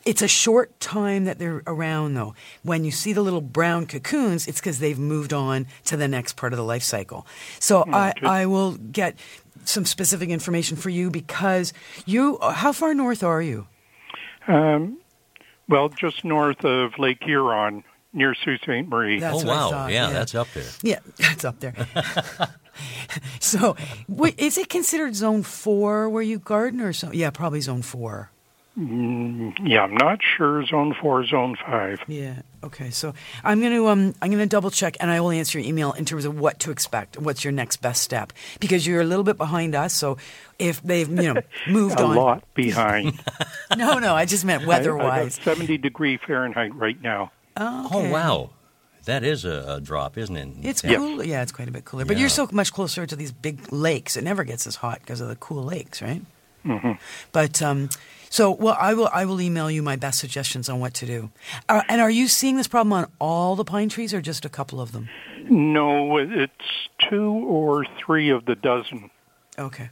It's a short time that they're around, though. When you see the little brown cocoons, it's because they've moved on to the next part of the life cycle. So mm, I, I will get some specific information for you, because you, how far north are you? Um, well, just north of Lake Huron, near Sault Ste. Marie. That's oh, wow. Thought, yeah, yeah, that's up there. Yeah, that's up there. So wait, is it considered zone four where you garden or something? Yeah, probably zone four. Mm, yeah, I'm not sure. Zone four, zone five. Yeah. Okay. So I'm going to um I'm going to double check, and I will answer your email in terms of what to expect. What's your next best step? Because you're a little bit behind us. So if they've you know moved a on, a lot behind. no, no. I just meant weather-wise. seventy degree Fahrenheit right now. Oh, okay. Oh wow. That is a, a drop, isn't it? It's yeah. cool. Yeah, it's quite a bit cooler. Yeah. But you're so much closer to these big lakes. It never gets as hot because of the cool lakes, right? Mm-hmm. But um, so well, I will. I will email you my best suggestions on what to do. Uh, and are you seeing this problem on all the pine trees, or just a couple of them? No, it's two or three of the dozen. Okay,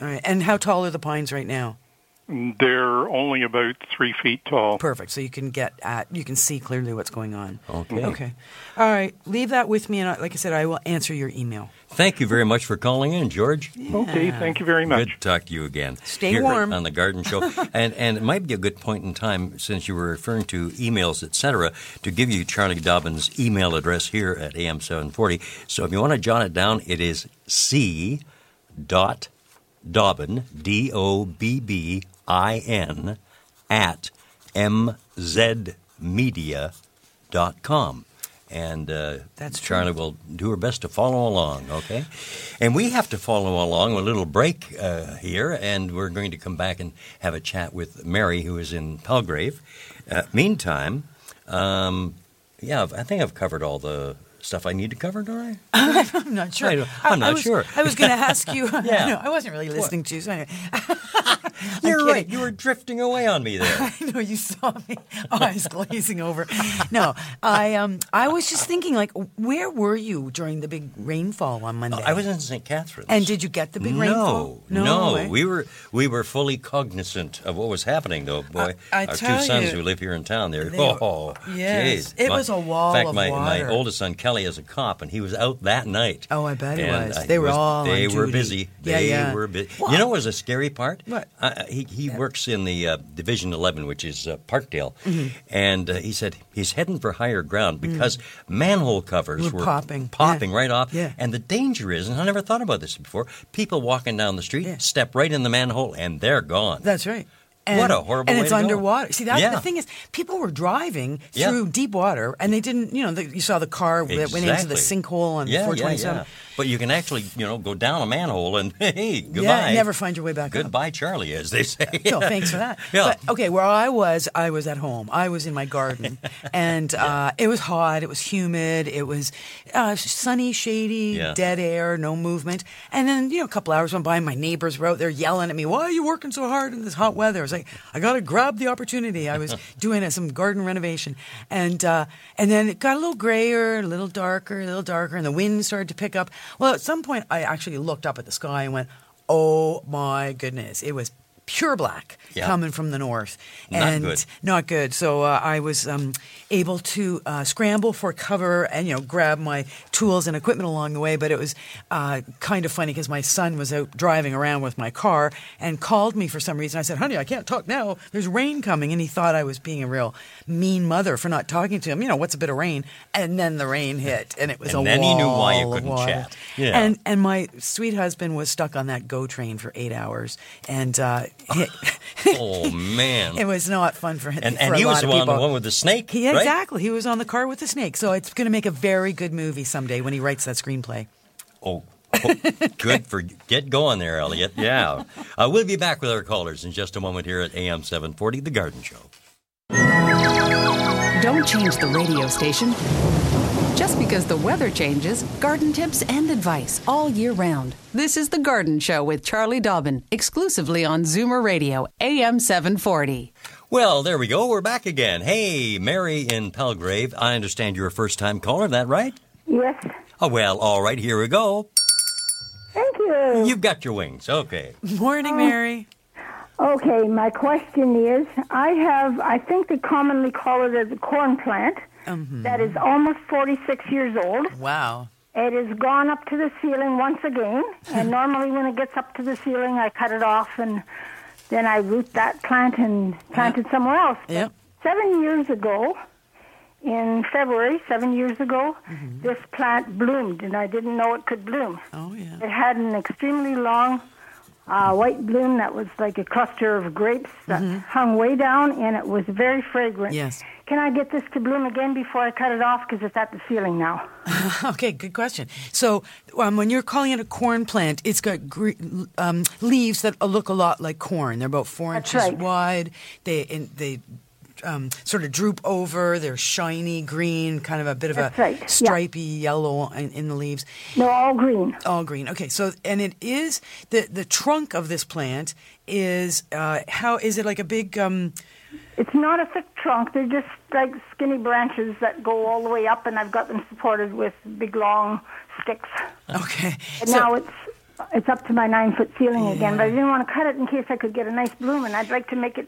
all right. And how tall are the pines right now? They're only about three feet tall. Perfect. So you can get at you can see clearly what's going on. Okay. Okay. All right. Leave that with me, and I, like I said, I will answer your email. Thank you very much for calling in, George. Yeah. Okay. Thank you very much. Good to talk to you again. Stay here warm on the Garden Show, and and it might be a good point in time, since you were referring to emails, et cetera, to give you Charlie Dobbin's email address here at A M seven forty. So if you want to jot it down, it is c. dot Dobbin D O B B I-N at m z media dot com. And uh, That's Charlie true. will do her best to follow along, okay? And we have to follow along with a little break uh, here, and we're going to come back and have a chat with Mary, who is in Palgrave. Uh, meantime, um, yeah, I think I've covered all the stuff I need to cover, don't I? I'm not sure. I, I'm I, not I was, sure. I was going to ask you. yeah. No, I wasn't really listening what? to you. So anyway. You're kidding. right. You were drifting away on me there. I know. You saw me. Eyes glazing over. No, I um, I was just thinking, like, where were you during the big rainfall on Monday? Uh, I was in Saint Catharines. And did you get the big no, rainfall? No, no. Right? We were we were fully cognizant of what was happening, though. Boy, I, I our tell two sons you, who live here in town, they're they oh, yes, geez. it my, was a wall. In fact, of my, water. my oldest son Kelly is a cop, and he was out that night. Oh, I bet he was. I, they were was, all They on were duty. busy. They yeah, yeah. were busy. Well, you know what was a scary part? What? Uh, he he yeah. works in the uh, Division eleven, which is uh, Parkdale, mm-hmm. and uh, he said he's heading for higher ground because mm-hmm. manhole covers were, were popping, popping yeah. right off. Yeah. And the danger is, and I never thought about this before, people walking down the street yeah. step right in the manhole, and they're gone. That's right. And, what a horrible And it's way to underwater. Go. See, that's yeah. the thing is, people were driving yeah. through deep water, and they didn't, you know, the, you saw the car exactly. that went into the sinkhole on yeah, four twenty-seven. Yeah, yeah. But you can actually, you know, go down a manhole and, hey, goodbye. Yeah, never find your way back Goodbye, up. Goodbye, Charlie, as they say. No, thanks for that. Yeah. But, okay, where I was, I was at home. I was in my garden. And yeah. uh, it was hot. It was humid. It was uh, sunny, shady, yeah. dead air, no movement. And then, you know, a couple hours went by, and my neighbors were out there yelling at me, why are you working so hard in this hot weather? I was like, I got to grab the opportunity. I was doing some garden renovation. And, uh, and then it got a little grayer, a little darker, a little darker, and the wind started to pick up. Well, at some point, I actually looked up at the sky and went, oh, my goodness. It was pure black yeah. coming from the north. And not good. Not good. So uh, I was um, able to uh, scramble for cover and, you know, grab my tools and equipment along the way. But it was uh, kind of funny because my son was out driving around with my car and called me for some reason. I said, honey, I can't talk now. There's rain coming. And he thought I was being a real mean mother for not talking to him. You know, what's a bit of rain? And then the rain hit and it was and a wall. And then he knew why you couldn't chat. Yeah. And, and my sweet husband was stuck on that GO train for eight hours. And, uh, oh man, it was not fun for him. And, and he was the one, the one with the snake. He, right? Exactly, he was on the car with the snake. So it's going to make a very good movie someday when he writes that screenplay. Oh, oh good for you. Get going there, Elliot. Yeah, uh, we'll be back with our callers in just a moment here at A M seven forty, The Garden Show. Don't change the radio station. Just because the weather changes, garden tips and advice all year round. This is The Garden Show with Charlie Dobbin, exclusively on Zoomer Radio, A M seven forty. Well, there we go. We're back again. Hey, Mary in Palgrave. I understand you're a first-time caller. Is that right? Yes. Oh, well, all right. Here we go. Thank you. You've got your wings. Okay. Morning, Mary. Okay, my question is, I have, I think they commonly call it a corn plant mm-hmm. that is almost forty-six years old. Wow. It has gone up to the ceiling once again, and normally when it gets up to the ceiling, I cut it off, and then I root that plant and plant yep. it somewhere else. Yep. Seven years ago, in February, seven years ago, mm-hmm. this plant bloomed, and I didn't know it could bloom. Oh, yeah. It had an extremely long Uh, white bloom that was like a cluster of grapes that mm-hmm. hung way down, and it was very fragrant. Yes. Can I get this to bloom again before I cut it off? Because it's at the ceiling now. Okay, good question. So um, when you're calling it a corn plant, it's got gre- um, leaves that look a lot like corn. They're about four That's inches right. wide. They and they um, sort of droop over. They're shiny green, kind of a bit of That's a right. stripy yeah. yellow in, in the leaves. They're all green. All green. Okay. So, and it is the the trunk of this plant is uh, how is it like a big? Um, it's not a thick trunk. They're just like skinny branches that go all the way up, and I've got them supported with big long sticks. Okay. And so, now it's. It's up to my nine foot ceiling yeah. again, but I didn't want to cut it in case I could get a nice bloom, and I'd like to make it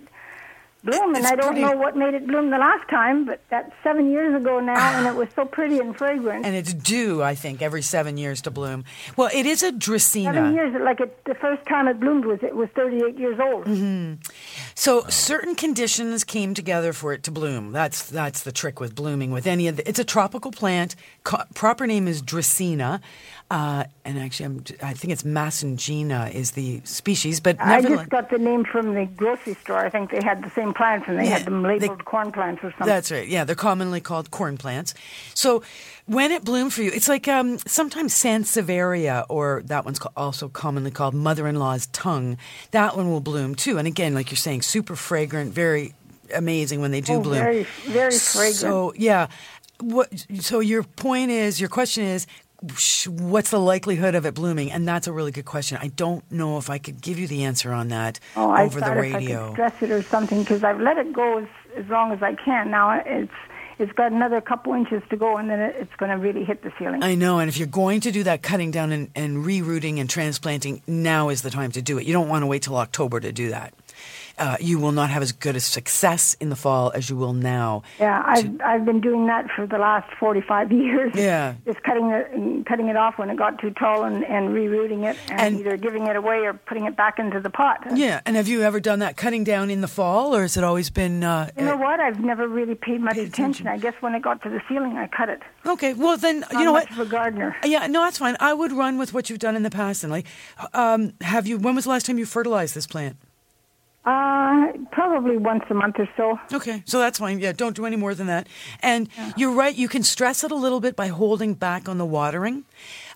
bloom, and it's I don't pretty. know what made it bloom the last time, but that's seven years ago now, ah. and it was so pretty and fragrant. And it's due, I think, every seven years to bloom. Well, it is a Dracaena. Seven years, like it, the first time it bloomed was it was thirty-eight years old. Mm-hmm. So oh. certain conditions came together for it to bloom. That's that's the trick with blooming with any of the, it's a tropical plant. Co- proper name is Dracaena. Uh, and actually, I'm, I think it's Massingena is the species. But I just got the name from the grocery store. I think they had the same plants, and they yeah, had them labeled they, corn plants or something. That's right. Yeah, they're commonly called corn plants. So when it bloomed for you, it's like um, sometimes Sansevieria, or that one's also commonly called mother-in-law's tongue. That one will bloom too. And again, like you're saying, super fragrant, very amazing when they do oh, bloom. Very, very fragrant. So yeah. What, so your point is, your question is, what's the likelihood of it blooming? And that's a really good question. I don't know if I could give you the answer on that oh, over the radio. Oh, I thought if I could stress it or something, because I've let it go as, as long as I can. Now it's it's got another couple inches to go, and then it, it's going to really hit the ceiling. I know, and if you're going to do that cutting down and, and re-rooting and transplanting, now is the time to do it. You don't want to wait till October to do that. Uh, you will not have as good a success in the fall as you will now. Yeah, I've, I've been doing that for the last forty-five years. Yeah. Just cutting it, cutting it off when it got too tall and, and re-rooting it and, and either giving it away or putting it back into the pot. Yeah, and have you ever done that cutting down in the fall, or has it always been... Uh, you know what? I've never really paid much paid attention. attention. I guess when it got to the ceiling, I cut it. Okay, well then, you know what? Not much of a gardener. Yeah, no, that's fine. I would run with what you've done in the past. And like, um, have you? When was the last time you fertilized this plant? Uh, probably once a month or so. Okay, so that's fine. Yeah, don't do any more than that. And yeah. you're right, you can stress it a little bit by holding back on the watering.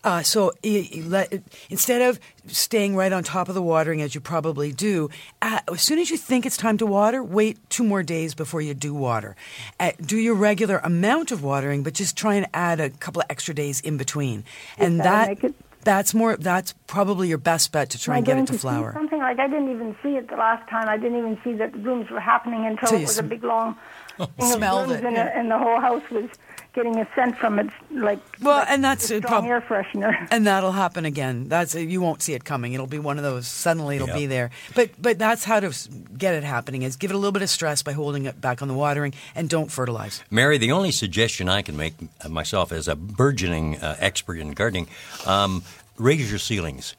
Uh, so it, it let, it, instead of staying right on top of the watering, as you probably do, uh, as soon as you think it's time to water, wait two more days before you do water. Uh, do your regular amount of watering, but just try and add a couple of extra days in between. And yes, that... Make it- That's more. That's probably your best bet to try and get it to, to flower. Something like I didn't even see it the last time. I didn't even see that the blooms were happening until so it was sm- a big long oh, thing smelled of blooms, it, and, yeah. a, and the whole house was getting a scent from it, like well, like and that's strong prob- air freshener. And that'll happen again. That's you won't see it coming. It'll be one of those. Suddenly, it'll yep. be there. But but that's how to get it happening. Is give it a little bit of stress by holding it back on the watering, and don't fertilize. Mary, the only suggestion I can make myself as a burgeoning uh, expert in gardening. Um, Raise your ceilings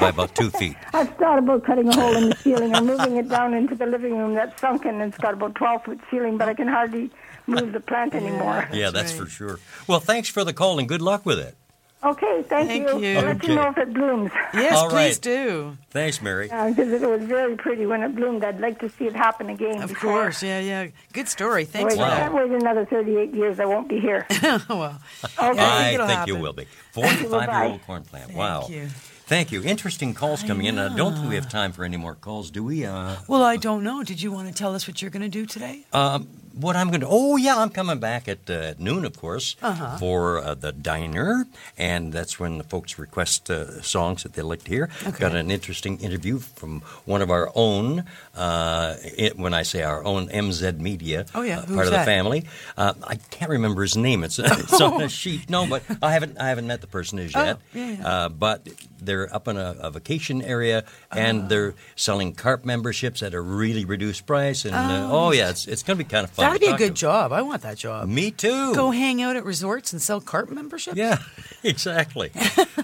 by about two feet. I've thought about cutting a hole in the ceiling and moving it down into the living room that's sunken. It's got about twelve-foot ceiling, but I can hardly move the plant anymore. Yeah, that's, that's right. for sure. Well, thanks for the call and good luck with it. Okay, thank, thank you. you. I'll okay. let you know if it blooms. Yes, All right. please do. Thanks, Mary. Because uh, it was very pretty when it bloomed. I'd like to see it happen again. Of before. course, yeah, yeah. Good story. Thanks. Wait, wow. I can't wait another thirty-eight years. I won't be here. well, okay. I think, I think you will be. forty-five-year-old corn plant. Thank wow. You. Thank you. Interesting calls coming in. I don't think we have time for any more calls, do we? Uh, well, I don't know. Did you want to tell us what you're going to do today? Um, what I'm going to Oh, yeah, I'm coming back at uh, noon, of course, uh-huh. for uh, the diner. And that's when the folks request uh, songs that they like to hear. Okay. Got an interesting interview from one of our own, uh, it, when I say our own, M Z Media, oh, yeah. uh, part of that? the family. Uh, I can't remember his name. It's, it's on a sheet. No, but I haven't, I haven't met the person as yet. Oh, yeah, yeah. Uh, but... They're up in a, a vacation area, and uh, they're selling carp memberships at a really reduced price. And uh, oh yeah, it's it's going to be kind of fun. That'd be a good job. I want that job. Me too. Go hang out at resorts and sell carp memberships. Yeah, exactly.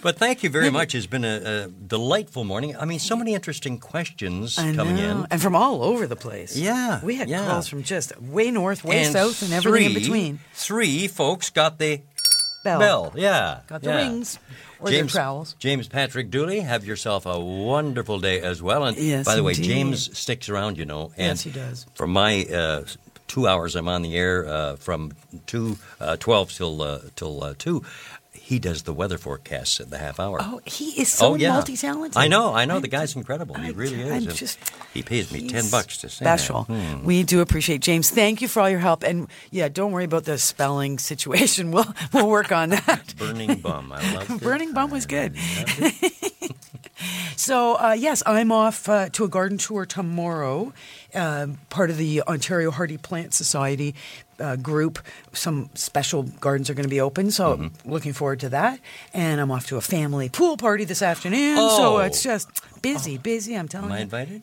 But thank you very much. It's been a, a delightful morning. I mean, so many interesting questions I coming know. in, and from all over the place. Yeah, we had yeah. calls from just way north, way and south, and everything three, in between. Three folks got the. Bell. Bell, yeah. Got the yeah. wings or James, their trowels. James Patrick Dooley, have yourself a wonderful day as well. And yes, by the indeed. way, James sticks around, you know. And yes, he does. For my uh, two hours I'm on the air uh, from two, uh, twelve till uh, till uh, two. He does the weather forecasts at the half hour. Oh, he is so oh, yeah. multi-talented. I know, I know. I the guy's incredible. I, he really is. Just, he pays me ten bucks to say special. that. Hmm. We do appreciate James. Thank you for all your help. And, yeah, don't worry about the spelling situation. We'll we'll work on that. Burning bum. I loved it. Burning bum was good. So, uh, yes, I'm off uh, to a garden tour tomorrow, uh, part of the Ontario Hardy Plant Society uh, group. Some special gardens are going to be open, so mm-hmm. looking forward to that. And I'm off to a family pool party this afternoon, oh. so it's just busy, oh. busy, I'm telling you. Am I invited?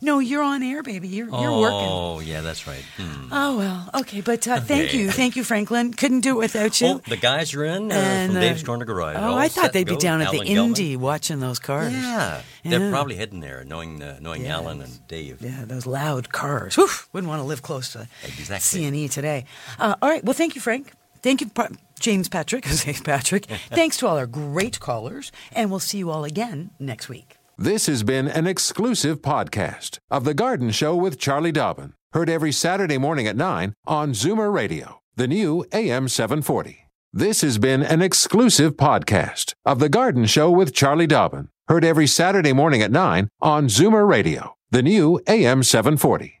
No, you're on air, baby. You're, oh, you're working. Oh, yeah, that's right. Hmm. Oh, well, okay, but uh, thank okay. you. Thank you, Franklin. Couldn't do it without you. Oh, the guys are in uh, and, from uh, Dave's Corner Garage. Oh, All I thought they'd be down at Alan the Indy watching those cars. Yeah, yeah. They're probably heading there, knowing uh, knowing yeah. Alan and Dave. Yeah, those loud cars. Oof, wouldn't want to live close to exactly. C N E today. Uh, all right, well, thank you, Frank. Thank you, pa- James Patrick. James Patrick. Thanks to all our great callers, and we'll see you all again next week. This has been an exclusive podcast of The Garden Show with Charlie Dobbin. Heard every Saturday morning at nine on Zoomer Radio, the new A M seven forty. This has been an exclusive podcast of The Garden Show with Charlie Dobbin. Heard every Saturday morning at nine on Zoomer Radio, the new A M seven forty.